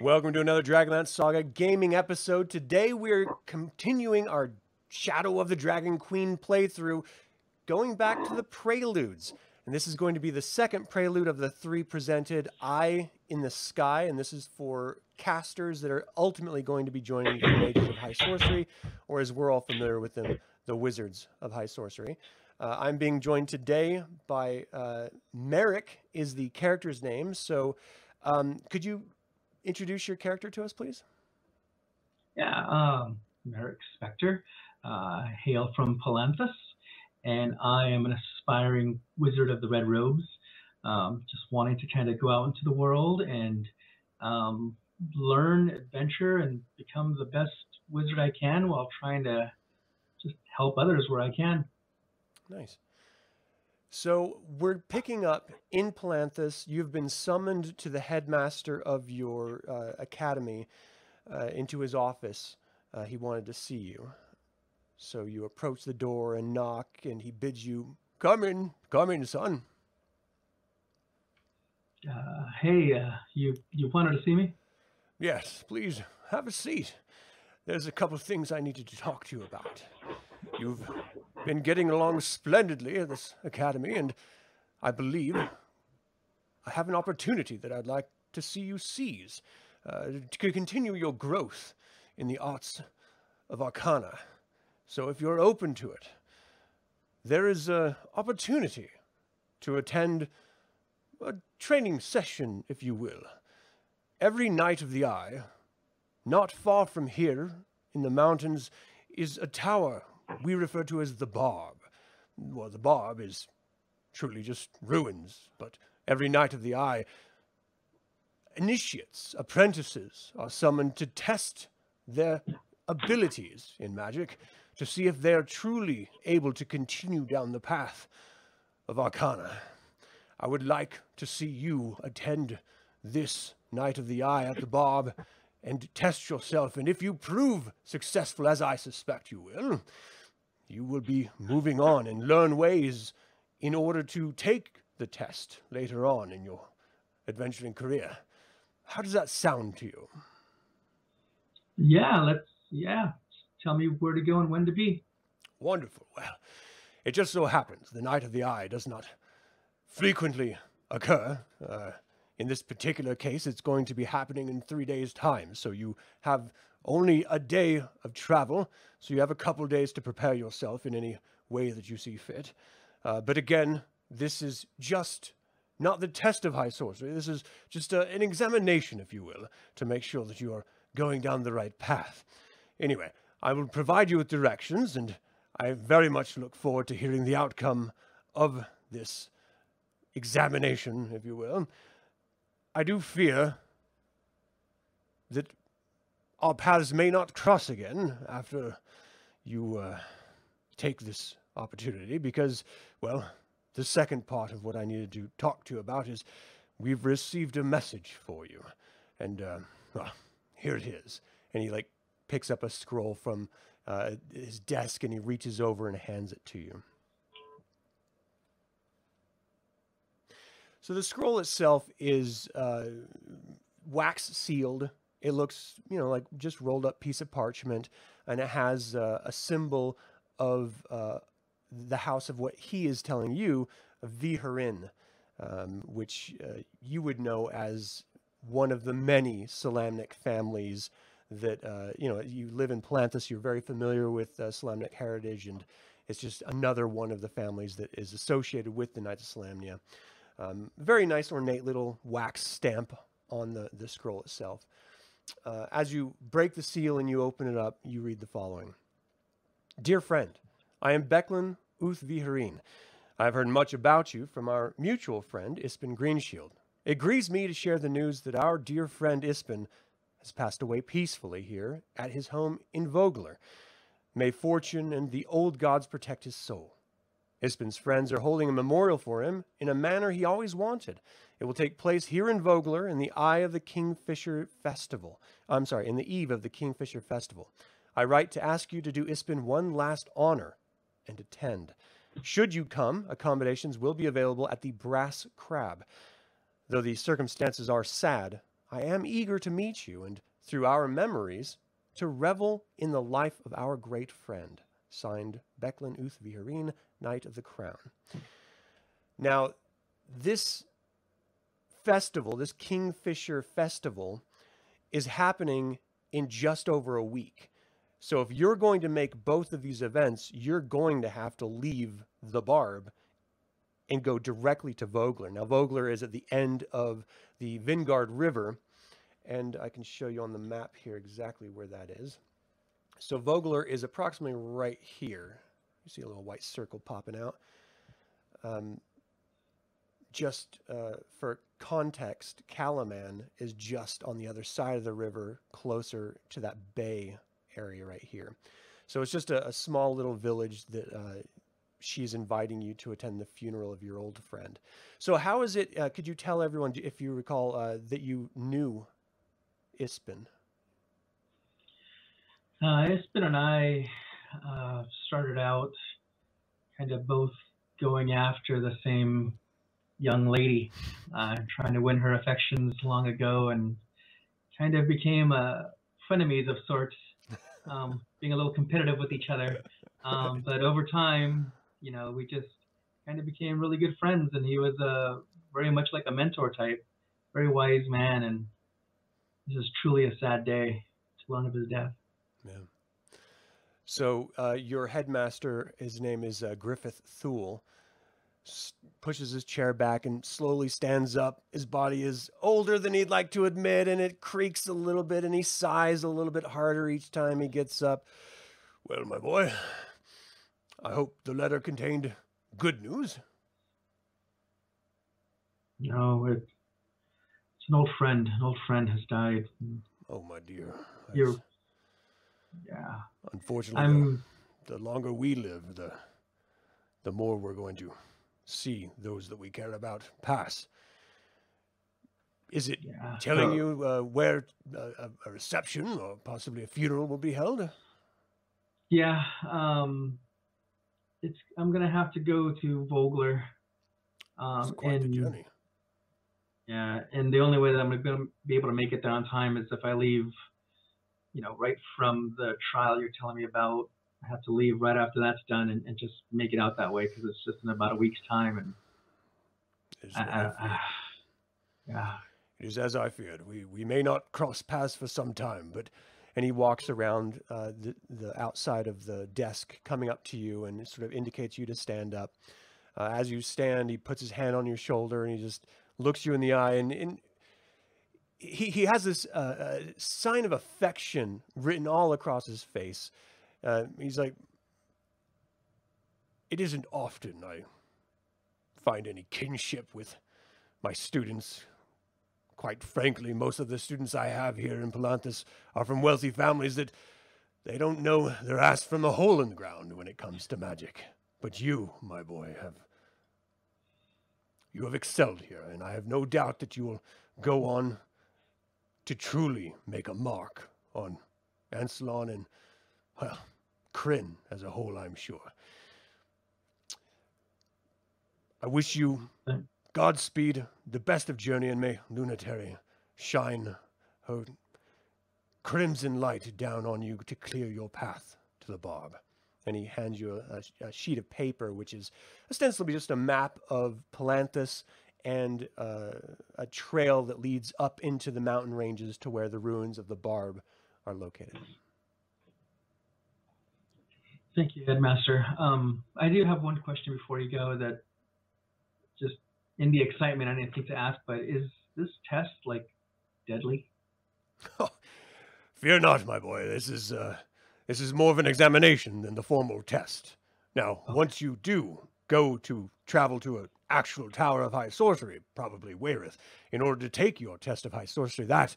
Welcome to another Dragonlance Saga gaming episode. Today we're continuing our Shadow of the Dragon Queen playthrough, going back to the Preludes. And this is going to be the second Prelude of the three presented, Eye in the Sky. And this is for casters that are ultimately going to be joining the Mages of High Sorcery, or as we're all familiar with them, the Wizards of High Sorcery. I'm being joined today by Merrick is the character's name. So could you introduce your character to us, please? Yeah, Merrick Spector. I hail from Palanthas, and I am an aspiring wizard of the Red Robes, just wanting to kind of go out into the world and learn, adventure, and become the best wizard I can while trying to just help others where I can. Nice. So we're picking up in Palanthas. You've been summoned to the headmaster of your academy, into his office. He wanted to see you. So you approach the door and knock, and he bids you, come in, son. Hey, you wanted to see me? Yes, please, have a seat. There's a couple of things I needed to talk to you about. You've been getting along splendidly at this academy, and I believe I have an opportunity that I'd like to see you seize, to continue your growth in the arts of Arcana. So if you're open to it, there is an opportunity to attend a training session, if you will, every Knight of the Eye. Not far from here in the mountains is a tower we refer to as the Barb. Well, the Barb is truly just ruins, but every Knight of the Eye, initiates, apprentices, are summoned to test their abilities in magic to see if they're truly able to continue down the path of Arcana. I would like to see you attend this Knight of the Eye at the Barb and test yourself, and if you prove successful, as I suspect you will be moving on and learn ways in order to take the test later on in your adventuring career. How does that sound to you? Yeah, tell me where to go and when to be. Wonderful. Well, it just so happens the Knight of the Eye does not frequently occur. In this particular case, it's going to be happening in 3 days' time, so you have only a day of travel, so you have a couple days to prepare yourself in any way that you see fit. But again, this is just not the test of High Sorcery. This is just an examination, if you will, to make sure that you are going down the right path. Anyway, I will provide you with directions, and I very much look forward to hearing the outcome of this examination, if you will. I do fear that our paths may not cross again after you take this opportunity because, well, the second part of what I needed to talk to you about is we've received a message for you. And, well, here it is. And he, like, picks up a scroll from his desk and he reaches over and hands it to you. So the scroll itself is wax sealed. It looks, you know, like just rolled up piece of parchment, and it has a symbol of the house of what he is telling you, Vihirin, which you would know as one of the many Solamnic families that, you know, you live in Palanthas, you're very familiar with Solamnic heritage, and it's just another one of the families that is associated with the Knights of Solamnia. Very nice, ornate little wax stamp on the scroll itself. As you break the seal and you open it up, you read the following. Dear friend, I am Becklin Uth Wyvarin. I have heard much about you from our mutual friend, Ispen Greenshield. It grieves me to share the news that our dear friend Ispen has passed away peacefully here at his home in Vogler. May fortune and the old gods protect his soul. Ispen's friends are holding a memorial for him in a manner he always wanted. It will take place here in Vogler in the eye of the Kingfisher Festival. I'm sorry, in the eve of the Kingfisher Festival. I write to ask you to do Ispen one last honor and attend. Should you come, accommodations will be available at the Brass Crab. Though the circumstances are sad, I am eager to meet you and, through our memories, to revel in the life of our great friend. Signed, Becklin Uth Wyvarin, Knight of the Crown. Now, this festival, this Kingfisher Festival, is happening in just over a week. So if you're going to make both of these events, you're going to have to leave the Barb and go directly to Vogler. Now, Vogler is at the end of the Vingard River, and I can show you on the map here exactly where that is. So Vogler is approximately right here. You see a little white circle popping out. Just for context, Calaman is just on the other side of the river, closer to that bay area right here. So it's just a small little village that she's inviting you to attend the funeral of your old friend. So how is it, could you tell everyone, if you recall, that you knew Ispen? Ispen and I started out kind of both going after the same young lady, trying to win her affections long ago, and kind of became frenemies of sorts, being a little competitive with each other. But over time, you know, we just kind of became really good friends, and he was very much like a mentor type, very wise man, and this is truly a sad day to learn of his death. Yeah. So your headmaster, his name is Griffith Thule, pushes his chair back and slowly stands up. His body is older than he'd like to admit, and it creaks a little bit, and he sighs a little bit harder each time he gets up. Well, my boy, I hope the letter contained good news. No, it's an old friend. An old friend has died. Oh, my dear. Yeah. Unfortunately, the longer we live, the more we're going to see those that we care about pass. Is it telling you where a reception or possibly a funeral will be held? Yeah, I'm going to have to go to Vogler. It's quite the journey. Yeah, and the only way that I'm going to be able to make it there on time is if I leave, you know, right from the trial you're telling me about. I have to leave right after that's done and just make it out that way, because it's just in about a week's time. And it is as I feared. We may not cross paths for some time, but... And he walks around the outside of the desk, coming up to you, and sort of indicates you to stand up. As you stand, he puts his hand on your shoulder, and he just looks you in the eye. And he has this sign of affection written all across his face. He's like, it isn't often I find any kinship with my students. Quite frankly, most of the students I have here in Palanthas are from wealthy families that they don't know their ass from a hole in the ground when it comes to magic. But you, my boy, you have excelled here, and I have no doubt that you will go on to truly make a mark on Ansalon and, well, Krynn as a whole, I'm sure. I wish you... Godspeed, the best of journey, and may Lunitari shine her crimson light down on you to clear your path to the Barb. And he hands you a sheet of paper, which is ostensibly just a map of Palanthas and a trail that leads up into the mountain ranges to where the ruins of the Barb are located. Thank you, Headmaster. I do have one question before you go that just... In the excitement, I didn't think to ask, but is this test, like, deadly? Oh, fear not, my boy. This is more of an examination than the formal test. Now, once you do go to travel to an actual Tower of High Sorcery, probably Wayreth, in order to take your test of High Sorcery, that,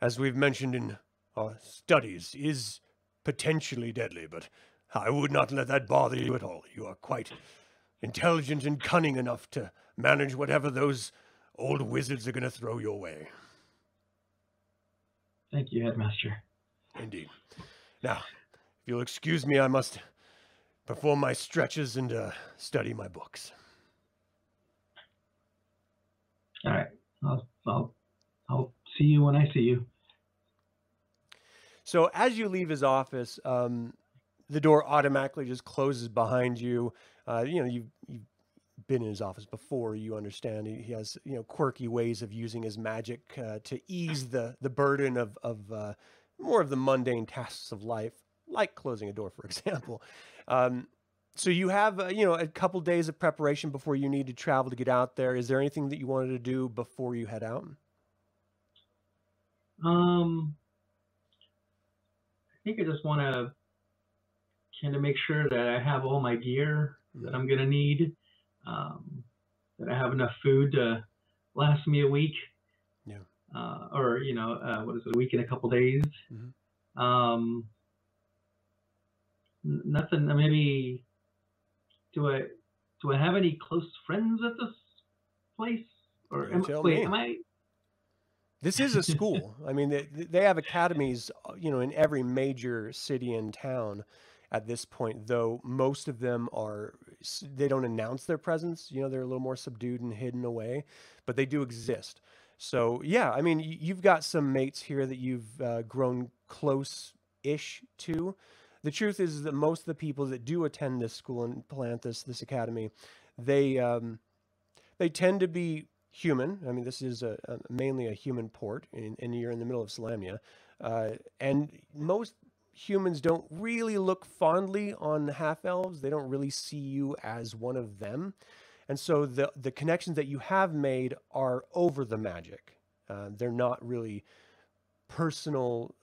as we've mentioned in our studies, is potentially deadly, but I would not let that bother you at all. You are quite... intelligent and cunning enough to manage whatever those old wizards are going to throw your way. Thank you, Headmaster. Indeed. Now, if you'll excuse me, I must perform my stretches and study my books. All right. I'll see you when I see you. So as you leave his office, the door automatically just closes behind you. You know, you've been in his office before. You understand he has, you know, quirky ways of using his magic to ease the burden of more of the mundane tasks of life, like closing a door, for example. So you have, you know, a couple days of preparation before you need to travel to get out there. Is there anything that you wanted to do before you head out? I think I just want to kind of make sure that I have all my gear that I'm going to need, that I have enough food to last me a week. Yeah. Or, you know, what is it, a week and a couple days? Mm-hmm. Nothing, maybe, do I have any close friends at this place? Or am I? This is a school. I mean, they have academies, you know, in every major city and town at this point, though most of them are, they don't announce their presence. You know, they're a little more subdued and hidden away, but they do exist. So, yeah, I mean, you've got some mates here that you've grown close-ish to. The truth is that most of the people that do attend this school in Palanthas, this academy, they tend to be human. I mean, this is mainly a human port, and you're in the middle of Solamnia. And most humans don't really look fondly on half-elves. They don't really see you as one of them. And so the connections that you have made are over the magic. They're not really personal,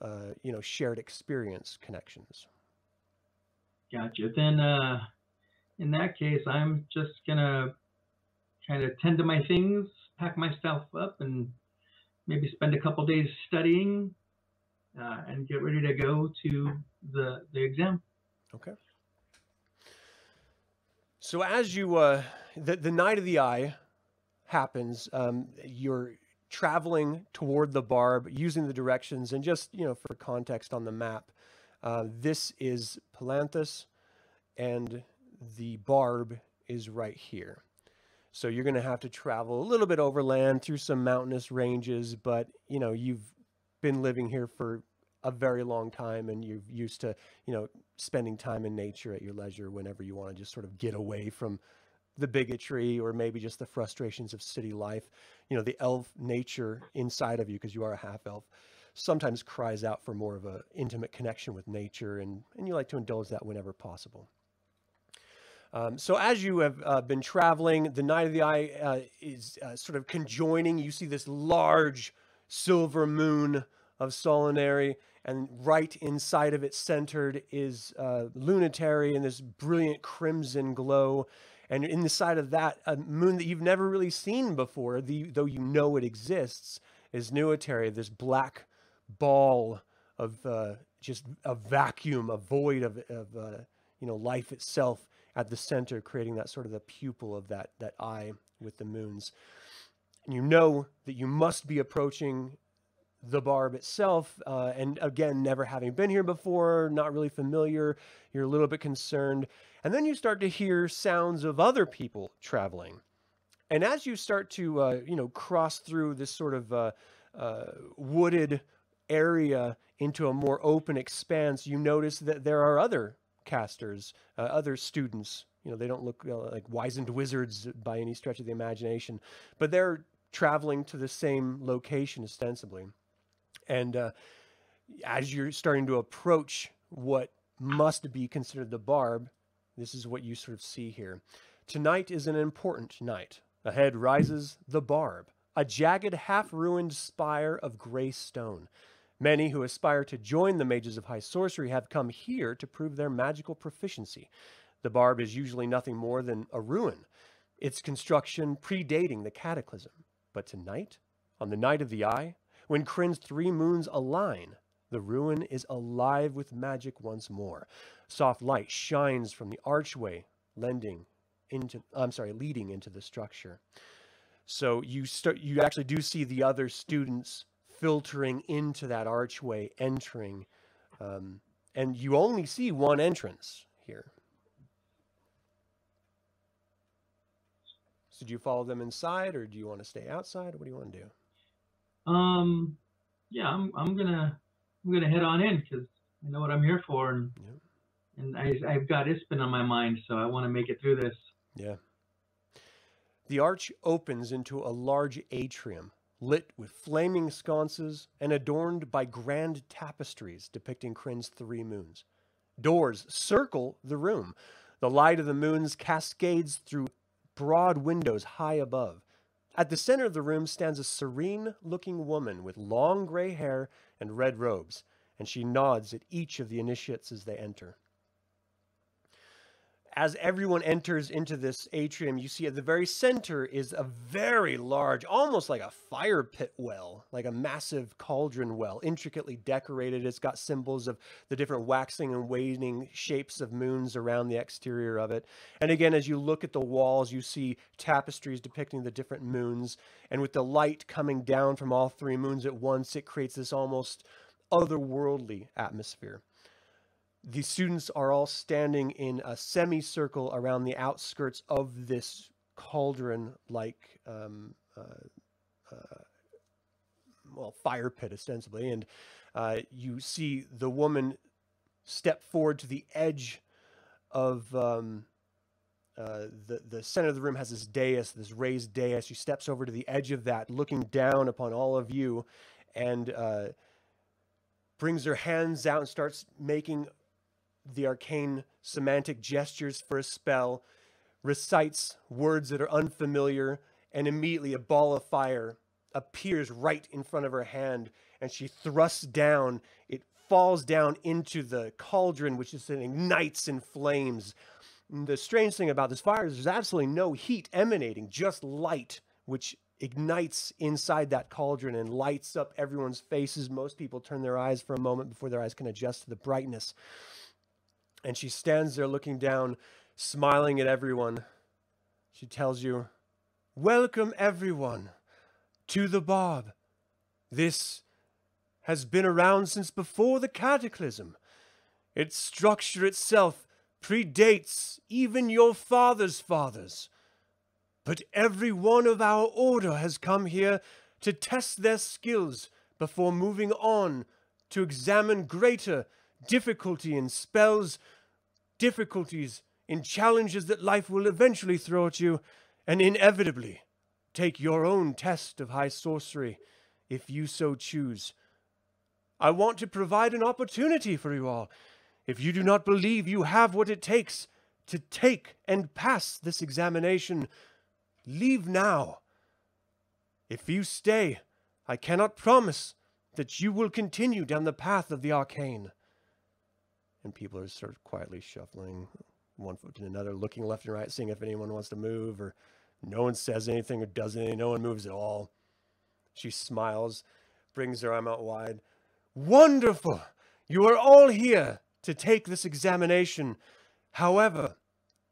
you know, shared experience connections. Gotcha. Then, in that case, I'm just gonna kind of tend to my things, pack myself up, and maybe spend a couple days studying, and get ready to go to the exam. Okay. So as you, the night of the eye happens, you're traveling toward the Barb, using the directions, and just, you know, for context on the map, this is Palanthas, and the Barb is right here. So you're going to have to travel a little bit overland through some mountainous ranges, but, you know, you've been living here for a very long time, and you're used to, you know, spending time in nature at your leisure whenever you want to just sort of get away from the bigotry or maybe just the frustrations of city life. You know, the elf nature inside of you, because you are a half-elf, sometimes cries out for more of an intimate connection with nature, and you like to indulge that whenever possible. So as you have been traveling, the Night of the Eye is sort of conjoining. You see this large silver moon of Solinari, and right inside of it, centered, is Lunitari in this brilliant crimson glow. And in the side of that, a moon that you've never really seen before, though you know it exists, is Nuitari, this black ball of just a vacuum, a void of you know, life itself at the center, creating that sort of the pupil of that eye with the moons. And you know that you must be approaching the Barb itself, and again, never having been here before, not really familiar, you're a little bit concerned. And then you start to hear sounds of other people traveling. And as you start to, you know, cross through this sort of wooded area into a more open expanse, you notice that there are other casters, other students. You know, they don't look like wizened wizards by any stretch of the imagination, but they're traveling to the same location, ostensibly. And as you're starting to approach what must be considered the Barb, this is what you sort of see here. Tonight is an important night. Ahead rises the Barb, a jagged, half-ruined spire of gray stone. Many who aspire to join the Mages of High Sorcery have come here to prove their magical proficiency. The Barb is usually nothing more than a ruin, its construction predating the Cataclysm. But tonight, on the Night of the Eye, when Krynn's three moons align, the ruin is alive with magic once more. Soft light shines from the archway, leading into the structure. So you actually do see the other students filtering into that archway, entering, and you only see one entrance here. So do you follow them inside, or do you want to stay outside? What do you want to do? Yeah, I'm gonna head on in because I know what I'm here for, and yeah. And I've got Ispen on my mind, so I want to make it through this. Yeah. The arch opens into a large atrium, lit with flaming sconces and adorned by grand tapestries depicting Krynn's three moons. Doors circle the room. The light of the moons cascades through broad windows high above. At the center of the room stands a serene-looking woman with long gray hair and red robes, and she nods at each of the initiates as they enter. As everyone enters into this atrium, you see at the very center is a very large, almost like a fire pit well, like a massive cauldron well, intricately decorated. It's got symbols of the different waxing and waning shapes of moons around the exterior of it. And again, as you look at the walls, you see tapestries depicting the different moons. And with the light coming down from all three moons at once, it creates this almost otherworldly atmosphere. The students are all standing in a semicircle around the outskirts of this cauldron-like, well, fire pit, ostensibly. And you see the woman step forward to the edge of the center of the room has this dais, this raised dais. She steps over to the edge of that, looking down upon all of you, and brings her hands out and starts making the arcane semantic gestures for a spell, recites words that are unfamiliar, and immediately a ball of fire appears right in front of her hand, and she thrusts down. It falls down into the cauldron, which is ignites in flames. And the strange thing about this fire is there's absolutely no heat emanating, just light, which ignites inside that cauldron and lights up everyone's faces. Most people turn their eyes for a moment before their eyes can adjust to the brightness. And she stands there looking down, smiling at everyone. She tells you, "Welcome everyone to the Barb. This has been around since before the Cataclysm. Its structure itself predates even your father's fathers. But every one of our order has come here to test their skills before moving on to examine greater difficulty in spells, difficulties in challenges that life will eventually throw at you, and inevitably take your own test of high sorcery if you so choose. I want to provide an opportunity for you all. If you do not believe you have what it takes to take and pass this examination, leave now. If you stay, I cannot promise that you will continue down the path of the arcane." And people are sort of quietly shuffling one foot to another, looking left and right, seeing if anyone wants to move, or no one says anything or does anything. No one moves at all. She smiles, brings her arm out wide. "Wonderful! You are all here to take this examination. However,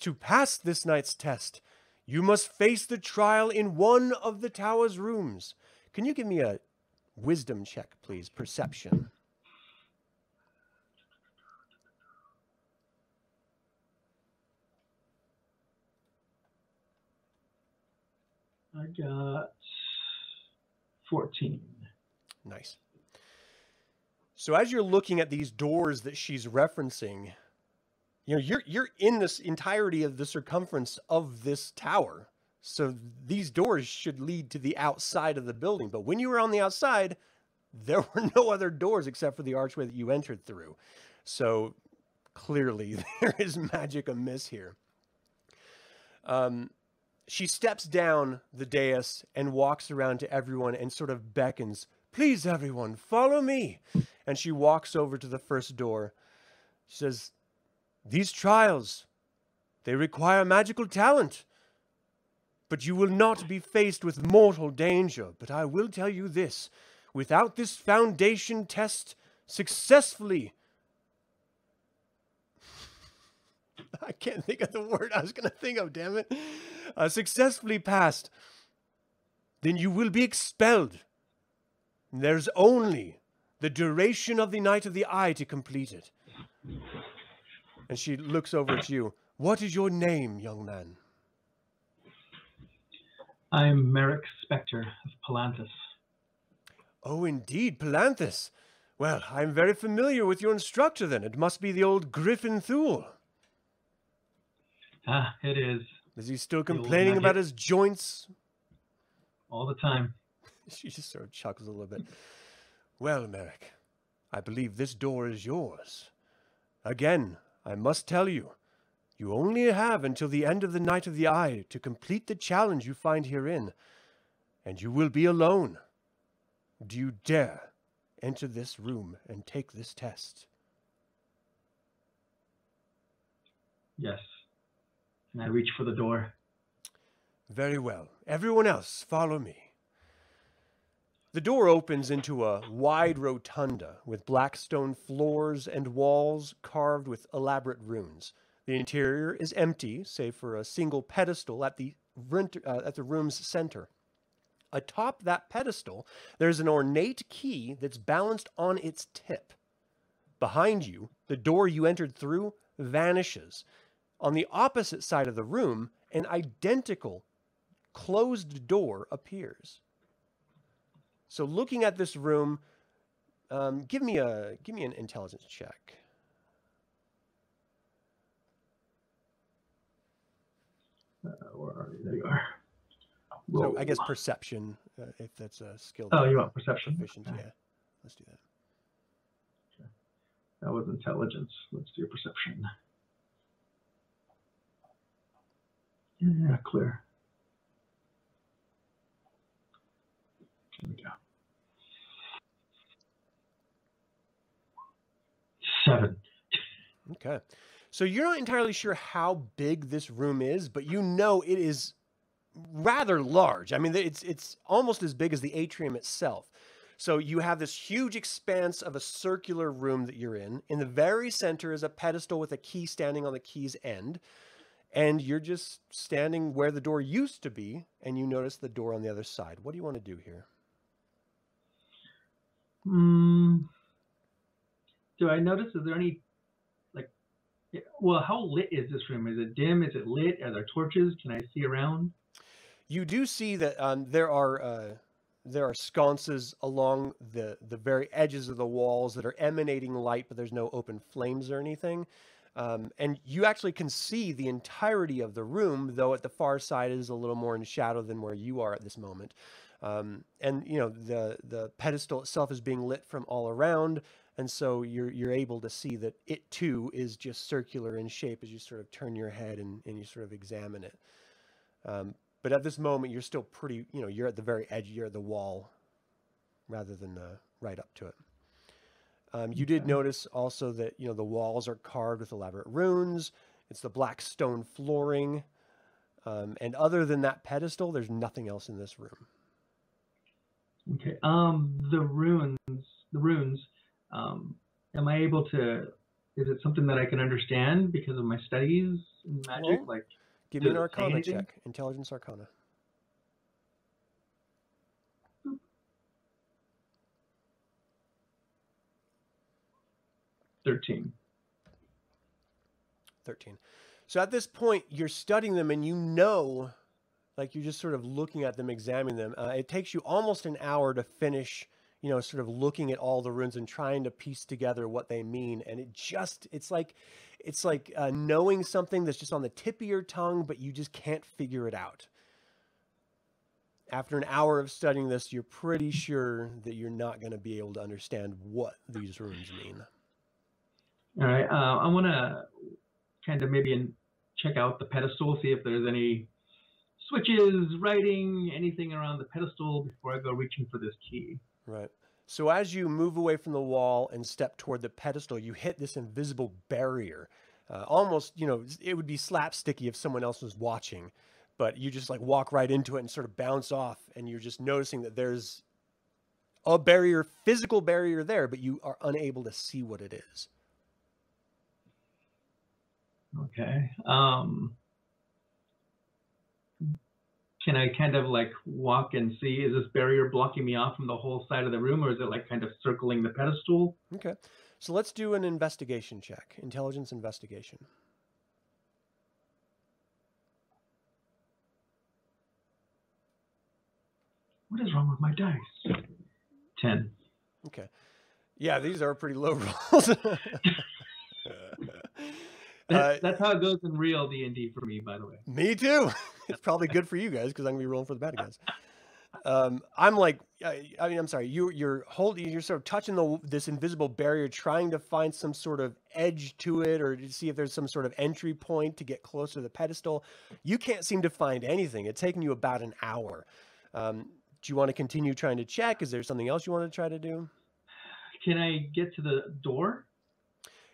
to pass this night's test, you must face the trial in one of the tower's rooms. Can you give me a wisdom check, please? Perception. I got 14. Nice. So as you're looking at these doors that she's referencing, you know, you're in this entirety of the circumference of this tower. So these doors should lead to the outside of the building. But when you were on the outside, there were no other doors except for the archway that you entered through. So clearly there is magic amiss here. She steps down the dais and walks around to everyone and sort of beckons, "Please, everyone, follow me." And she walks over to the first door. She says, "These trials, they require magical talent, but you will not be faced with mortal danger. But I will tell you this, without this foundation test successfully..." I can't think of the word I was going to think of, damn it. "Successfully passed, then you will be expelled. There's only the duration of the Night of the Eye to complete it." And she looks over at you. "What is your name, young man?" I'm Merrick Spector of Palanthas. Oh, indeed, Palanthas. Well, I'm very familiar with your instructor, then. It must be the old Griffith Thule. Ah, it is. Is he still complaining about his joints? All the time. She just sort of chuckles a little bit. Well, Merrick, I believe this door is yours. Again, I must tell you, you only have until the end of the Night of the Eye to complete the challenge you find herein, and you will be alone. Do you dare enter this room and take this test? Yes. And I reach for the door. Very well. Everyone else, follow me. The door opens into a wide rotunda with black stone floors and walls carved with elaborate runes. The interior is empty, save for a single pedestal at the room's center. Atop that pedestal, there's an ornate key that's balanced on its tip. Behind you, the door you entered through vanishes. On the opposite side of the room, an identical closed door appears. So looking at this room, give me an intelligence check. Where are you? There you are. Roll. So I guess perception, if that's a skill. Oh, you want perception? Proficient. Okay. Yeah, let's do that. Okay. That was intelligence. Let's do perception. Yeah, clear. There we go. 7. Okay. So you're not entirely sure how big this room is, but you know it is rather large. I mean, it's almost as big as the atrium itself. So you have this huge expanse of a circular room that you're in. In the very center is a pedestal with a key standing on the key's end. And you're just standing where the door used to be, and you notice the door on the other side. What do you want to do here? Do I notice, is there any, like, well, how lit is this room? Is it dim? Is it lit? Are there torches? Can I see around? You do see that there are sconces along the very edges of the walls that are emanating light, but there's no open flames or anything. And you actually can see the entirety of the room, though at the far side it is a little more in shadow than where you are at this moment. And you know, the pedestal itself is being lit from all around, and so you're able to see that it too is just circular in shape as you sort of turn your head and you sort of examine it. But at this moment you're still pretty, you know, you're at the very edge, you're at the wall rather than right up to it. You did notice also that, you know, the walls are carved with elaborate runes. It's the black stone flooring. And other than that pedestal, there's nothing else in this room. Okay. The runes, am I able to, is it something that I can understand because of my studies in magic? Well, like, give me an arcana check, intelligence arcana. Boop. 13. So at this point, you're studying them and you know, like you're just sort of looking at them, examining them. It takes you almost an hour to finish, you know, sort of looking at all the runes and trying to piece together what they mean. And it just, it's like knowing something that's just on the tip of your tongue, but you just can't figure it out. After an hour of studying this, you're pretty sure that you're not going to be able to understand what these runes mean. All right, I want to kind of maybe check out the pedestal, see if there's any switches, writing, anything around the pedestal before I go reaching for this key. Right. So as you move away from the wall and step toward the pedestal, you hit this invisible barrier. Almost, you know, it would be slapsticky if someone else was watching, but you just like walk right into it and sort of bounce off, and you're just noticing that there's a barrier, physical barrier there, but you are unable to see what it is. Okay. Can I kind of like walk and see, is this barrier blocking me off from the whole side of the room, or is it like kind of circling the pedestal? Okay. So let's do an investigation check, intelligence investigation. What is wrong with my dice? 10. Okay. Yeah, these are pretty low rolls. That's how it goes in real D&D for me, by the way. Me too. It's probably good for you guys because I'm gonna be rolling for the bad guys. I'm like, I mean, I'm sorry. You're sort of touching this invisible barrier, trying to find some sort of edge to it, or to see if there's some sort of entry point to get closer to the pedestal. You can't seem to find anything. It's taken you about an hour. Do you want to continue trying to check? Is there something else you want to try to do? Can I get to the door?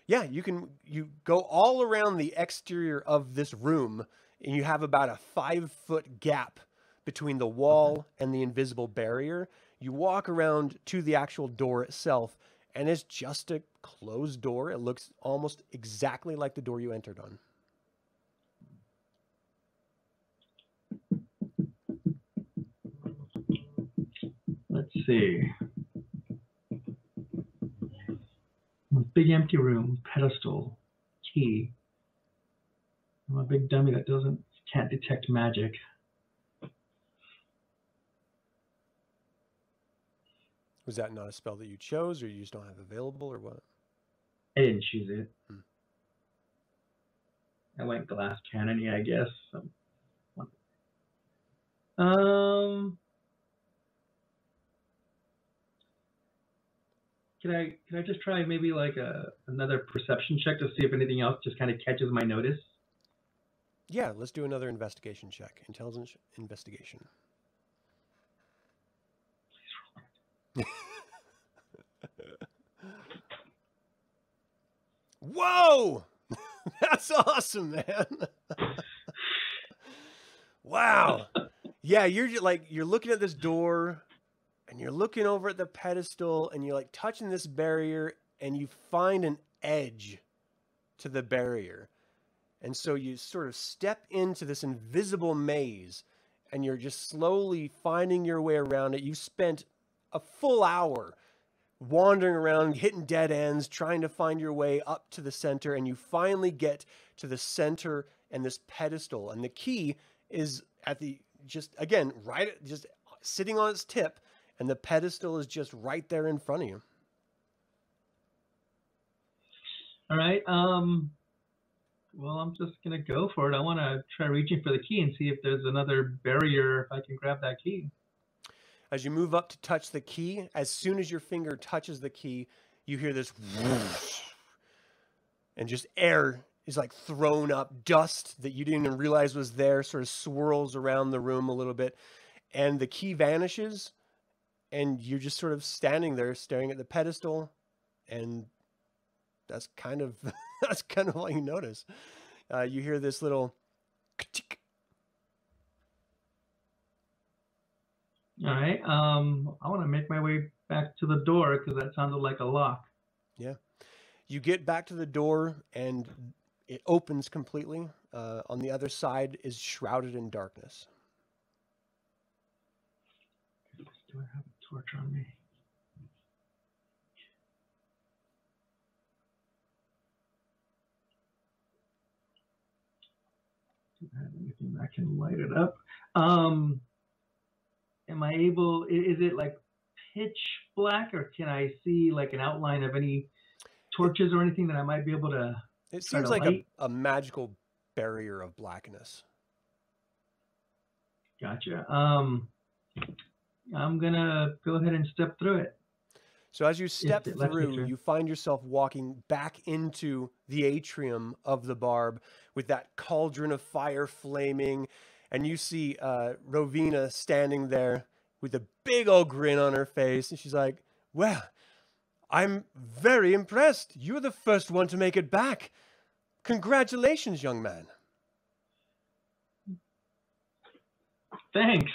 Yeah, you can. You go all around the exterior of this room, and you have about a 5-foot gap between the wall and the invisible barrier. You walk around to the actual door itself, and it's just a closed door. It looks almost exactly like the door you entered on. Let's see. Big empty room, pedestal, key. I'm a big dummy that can't detect magic. Was that not a spell that you chose, or you just don't have available, or what? I didn't choose it. I went glass cannony, I guess. Can I just try maybe like another perception check to see if anything else just kind of catches my notice? Yeah, let's do another investigation check. Intelligence investigation. Please roll. Whoa! That's awesome, man. Wow. Yeah, you're just like, you're looking at this door, and you're looking over at the pedestal, and you're like touching this barrier, and you find an edge to the barrier. And so you sort of step into this invisible maze, and you're just slowly finding your way around it. You spent a full hour wandering around, hitting dead ends, trying to find your way up to the center, and you finally get to the center and this pedestal. And the key is at the, just sitting on its tip, and the pedestal is just right there in front of you. All right. Well, I'm just going to go for it. I want to try reaching for the key and see if there's another barrier, if I can grab that key. As you move up to touch the key, as soon as your finger touches the key, you hear this whoosh, and just air is like thrown up. Dust that you didn't even realize was there sort of swirls around the room a little bit, and the key vanishes. And you're just sort of standing there staring at the pedestal, and that's kind of all you notice. You hear this little k-tick. All right. I want to make my way back to the door because that sounded like a lock. Yeah. You get back to the door, and it opens completely. On the other side is shrouded in darkness. Do I have a torch on me? Do I have anything that can light it up? Am I able, is it like pitch black, or can I see like an outline of any torches or anything that I might be able to? It seems like a magical barrier of blackness. Gotcha. I'm gonna go ahead and step through it. So as you step through, you find yourself walking back into the atrium of the Barb with that cauldron of fire flaming, and you see Rovina standing there with a big old grin on her face, and she's like, "Well, I'm very impressed. You're the first one to make it back. Congratulations, young man." Thanks.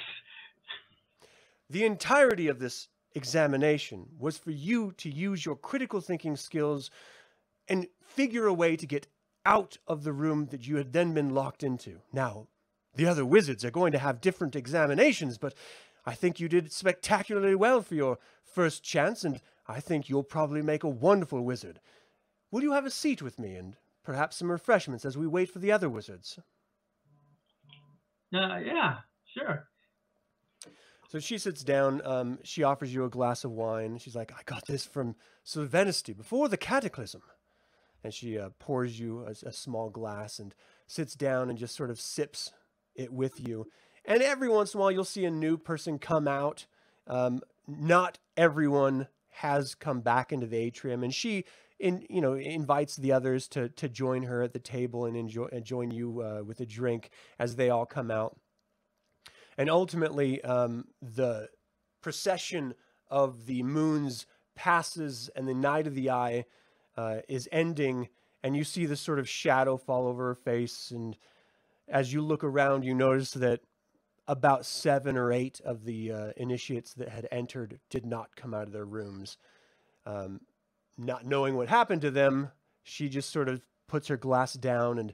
The entirety of this examination was for you to use your critical thinking skills and figure a way to get out of the room that you had then been locked into. Now, the other wizards are going to have different examinations, but I think you did spectacularly well for your first chance, and I think you'll probably make a wonderful wizard. Will you have a seat with me and perhaps some refreshments as we wait for the other wizards? Yeah, sure. So she sits down. She offers you a glass of wine. She's like, I got this from Sylvanesti before the Cataclysm. And she pours you a small glass and sits down and just sort of sips it with you. And every once in a while, you'll see a new person come out. Not everyone has come back into the atrium, and she, invites the others to join her at the table and join you with a drink as they all come out. And ultimately, the procession of the moons passes, and the Night of the Eye is ending, and you see this sort of shadow fall over her face. And as you look around, you notice that about 7 or 8 of the initiates that had entered did not come out of their rooms. Not knowing what happened to them, she just sort of puts her glass down and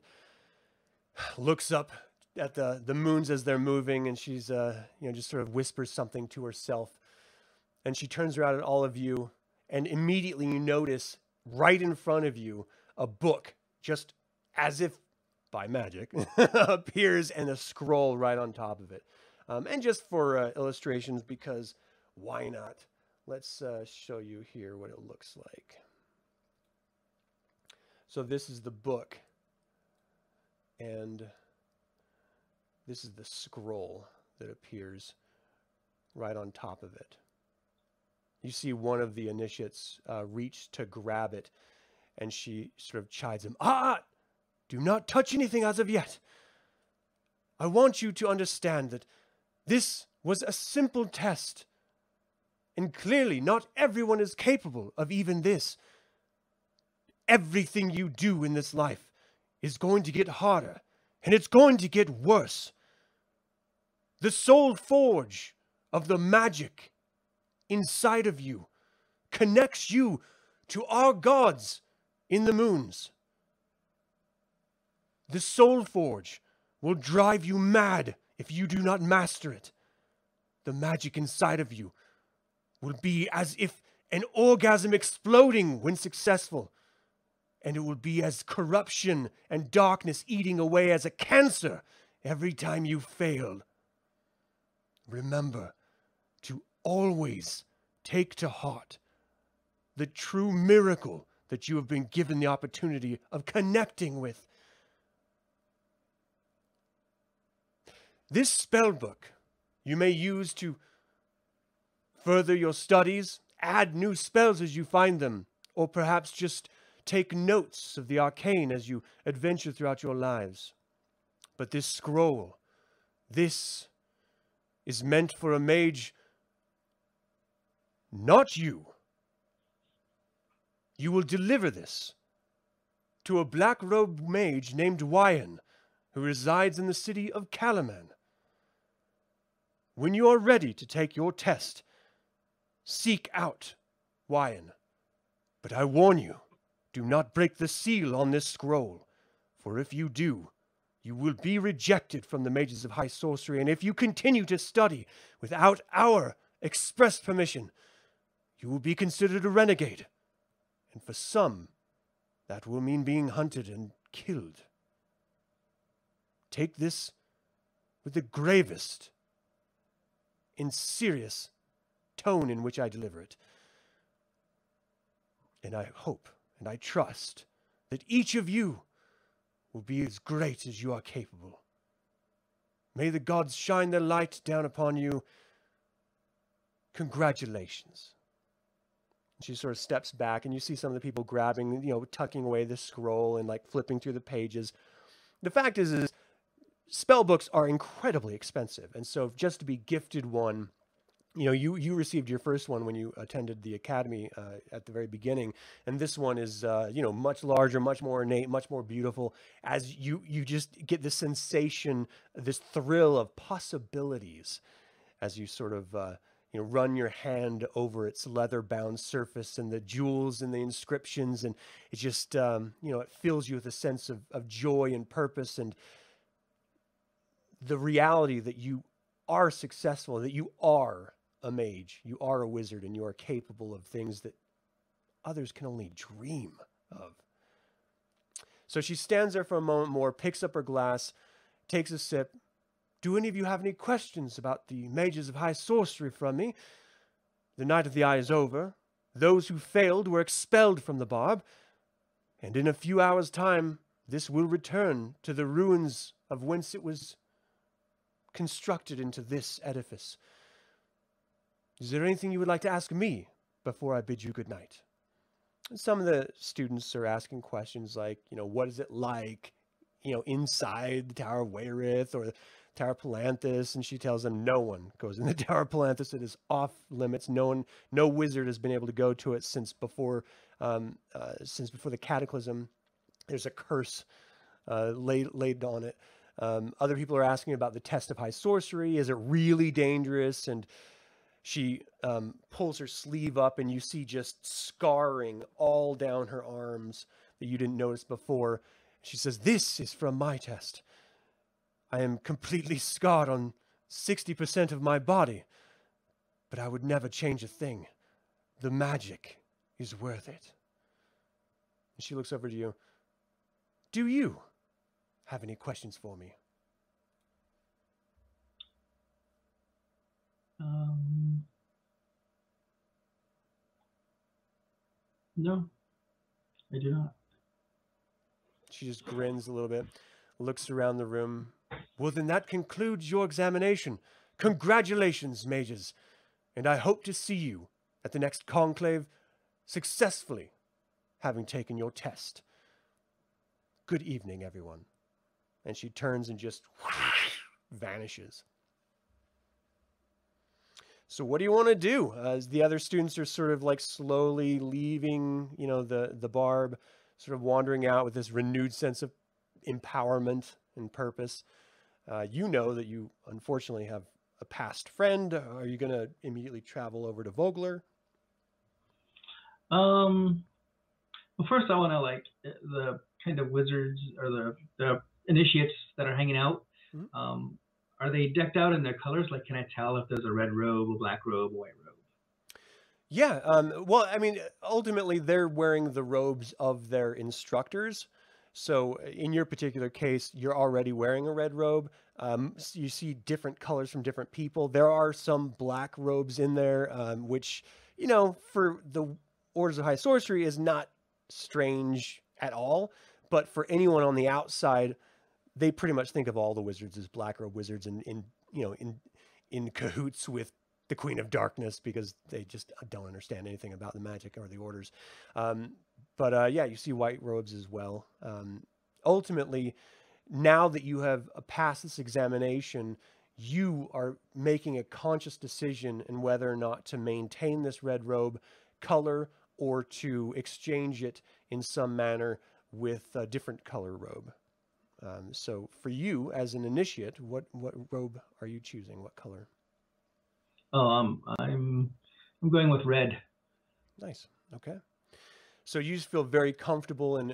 looks up at the moons as they're moving, and she's just sort of whispers something to herself. And she turns around at all of you, and immediately you notice right in front of you a book, just as if by magic, appears, and a scroll right on top of it. And just for illustrations, because why not? Let's show you here what it looks like. So this is the book, and this is the scroll that appears right on top of it. You see one of the initiates reach to grab it, and she sort of chides him. Ah! Do not touch anything as of yet. I want you to understand that this was a simple test, and clearly not everyone is capable of even this. Everything you do in this life is going to get harder, and it's going to get worse. The soul forge of the magic inside of you connects you to our gods in the moons. The soul forge will drive you mad if you do not master it. The magic inside of you will be as if an orgasm exploding when successful, and it will be as corruption and darkness eating away as a cancer every time you fail. Remember to always take to heart the true miracle that you have been given the opportunity of connecting with. This spellbook you may use to further your studies, add new spells as you find them, or perhaps just take notes of the arcane as you adventure throughout your lives. But this scroll, this is meant for a mage, not you. You will deliver this to a black-robed mage named Wyan, who resides in the city of Calaman. When you are ready to take your test, seek out Wyan. But I warn you, do not break the seal on this scroll, for if you do, you will be rejected from the Mages of High Sorcery, and if you continue to study without our express permission, you will be considered a renegade, and for some, that will mean being hunted and killed. Take this with the gravest and serious tone in which I deliver it. And I hope and I trust that each of you will be as great as you are capable. May the gods shine their light down upon you. Congratulations. She sort of steps back, and you see some of the people grabbing, tucking away the scroll and flipping through the pages. The fact is spellbooks are incredibly expensive, and so just to be gifted one, you received your first one when you attended the academy at the very beginning, and this one is much larger, much more ornate, much more beautiful. As you just get this sensation, this thrill of possibilities, as you sort of run your hand over its leather-bound surface and the jewels and the inscriptions, and it just it fills you with a sense of joy and purpose, and the reality that you are successful, that you are a mage, you are a wizard, and you are capable of things that others can only dream of. So she stands there for a moment more, picks up her glass, takes a sip. Do any of you have any questions about the Mages of High Sorcery from me? The Night of the Eye is over. Those who failed were expelled from the Barb, and in a few hours' time this will return to the ruins of whence it was constructed into this edifice. Is there anything you would like to ask me before I bid you good night? Some of the students are asking questions like, you know, what is it like, you know, inside the Tower of Wayreth or the Tower of Palanthas? And she tells them no one goes in the Tower of Palanthas. It is off limits. No one, no wizard has been able to go to it since before the Cataclysm. There's a curse laid on it. Other people are asking about the test of high sorcery. Is it really dangerous? And she pulls her sleeve up, and you see just scarring all down her arms that you didn't notice before. She says, "This is from my test. I am completely scarred on 60% of my body, but I would never change a thing. The magic is worth it." And she looks over to you. "Do you have any questions for me?" No, I do not. She just grins a little bit, looks around the room. "Well, then that concludes your examination. Congratulations, mages, and I hope to see you at the next conclave, successfully having taken your test. Good evening, everyone." And she turns and just vanishes. So what do you want to do? As the other students are sort of like slowly leaving, you know, the barb, sort of wandering out with this renewed sense of empowerment and purpose. You know that you unfortunately have a past friend. Are you going to immediately travel over to Vogler? Well, first I want to like the kind of wizards or the initiates that are hanging out. Mm-hmm. Are they decked out in their colors? Like, can I tell if there's a red robe, a black robe, a white robe? Yeah. Well, I mean, ultimately, they're wearing the robes of their instructors. So in your particular case, you're already wearing a red robe. So you see different colors from different people. There are some black robes in there, which, you know, for the Orders of High Sorcery is not strange at all. But for anyone on the outside, they pretty much think of all the wizards as black robe wizards and in cahoots with the Queen of Darkness, because they just don't understand anything about the magic or the orders. Yeah, you see white robes as well. Ultimately, now that you have passed this examination, you are making a conscious decision in whether or not to maintain this red robe color or to exchange it in some manner with a different color robe. So for you as an initiate, what robe are you choosing? What color? I'm going with red. Nice. Okay. So you just feel very comfortable in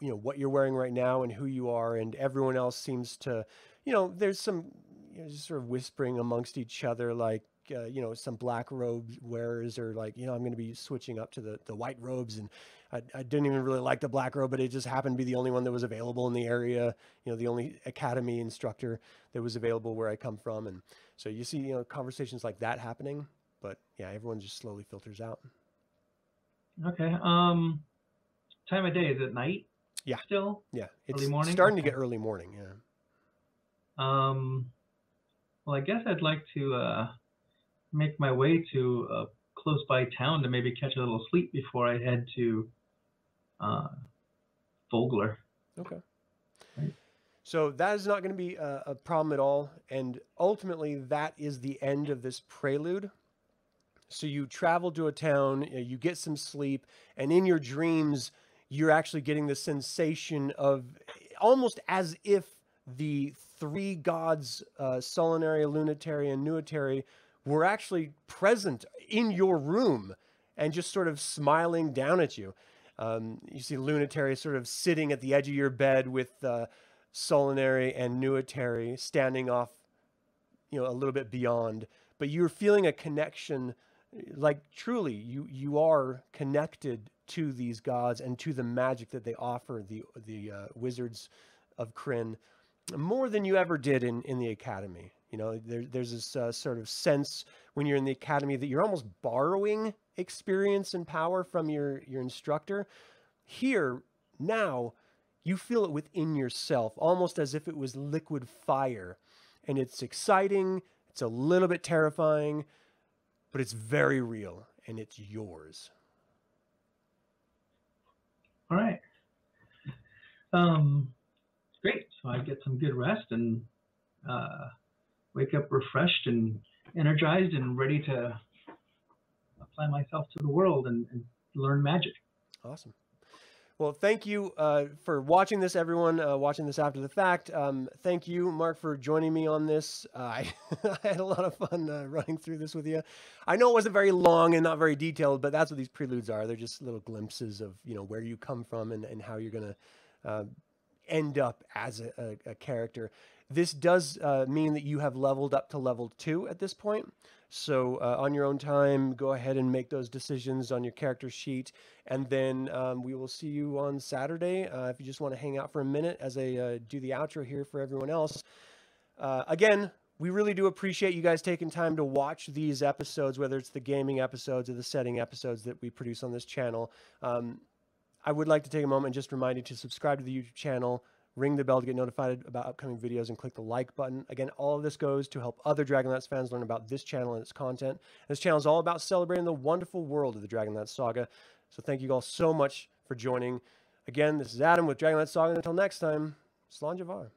you know what you're wearing right now and who you are, and everyone else seems to, you know, there's some, you know, just sort of whispering amongst each other, like you know, some black robe wearers are like, you know, I'm going to be switching up to the white robes, and I didn't even really like the black robe, but it just happened to be the only one that was available in the area, you know, the only academy instructor that was available where I come from. And so you see, you know, conversations like that happening, but yeah, everyone just slowly filters out. Okay. Time of day, is it night? Yeah. Still? Yeah. It's early morning? Starting to get early morning. Yeah. Well, I guess I'd like to, make my way to a close by town to maybe catch a little sleep before I head to Vogler. Okay. Right. So that is not going to be a problem at all. And ultimately, that is the end of this prelude. So you travel to a town, you get some sleep, and in your dreams, you're actually getting the sensation of almost as if the three gods, Solinari, Lunitari, and Nuitari, were actually present in your room and just sort of smiling down at you. You see Lunitari sort of sitting at the edge of your bed with Solinari and Nuitari standing off, you know, a little bit beyond. But you're feeling a connection, like truly you are connected to these gods and to the magic that they offer the wizards of Krynn. more than you ever did in the academy. You know, there's this sort of sense when you're in the academy that you're almost borrowing experience and power from your instructor. Here, now, you feel it within yourself, almost as if it was liquid fire. And it's exciting, it's a little bit terrifying, but it's very real, and it's yours. All right. Great. So I get some good rest and wake up refreshed and energized and ready to apply myself to the world and learn magic. Awesome. Well, thank you for watching this, everyone, watching this after the fact. Thank you, Mark, for joining me on this. I had a lot of fun running through this with you. I know it wasn't very long and not very detailed, but that's what these preludes are. They're just little glimpses of, you know, where you come from and how you're going to end up as a character. This does mean that you have leveled up to level 2 at this point. So on your own time, go ahead and make those decisions on your character sheet. And then we will see you on Saturday. If you just want to hang out for a minute as I do the outro here for everyone else. Again, we really do appreciate you guys taking time to watch these episodes, whether it's the gaming episodes or the setting episodes that we produce on this channel. I would like to take a moment and just remind you to subscribe to the YouTube channel. Ring the bell to get notified about upcoming videos and click the like button. Again, all of this goes to help other Dragonlance fans learn about this channel and its content. And this channel is all about celebrating the wonderful world of the Dragonlance Saga. So thank you all so much for joining. Again, this is Adam with Dragonlance Saga. Until next time, sláin jávar.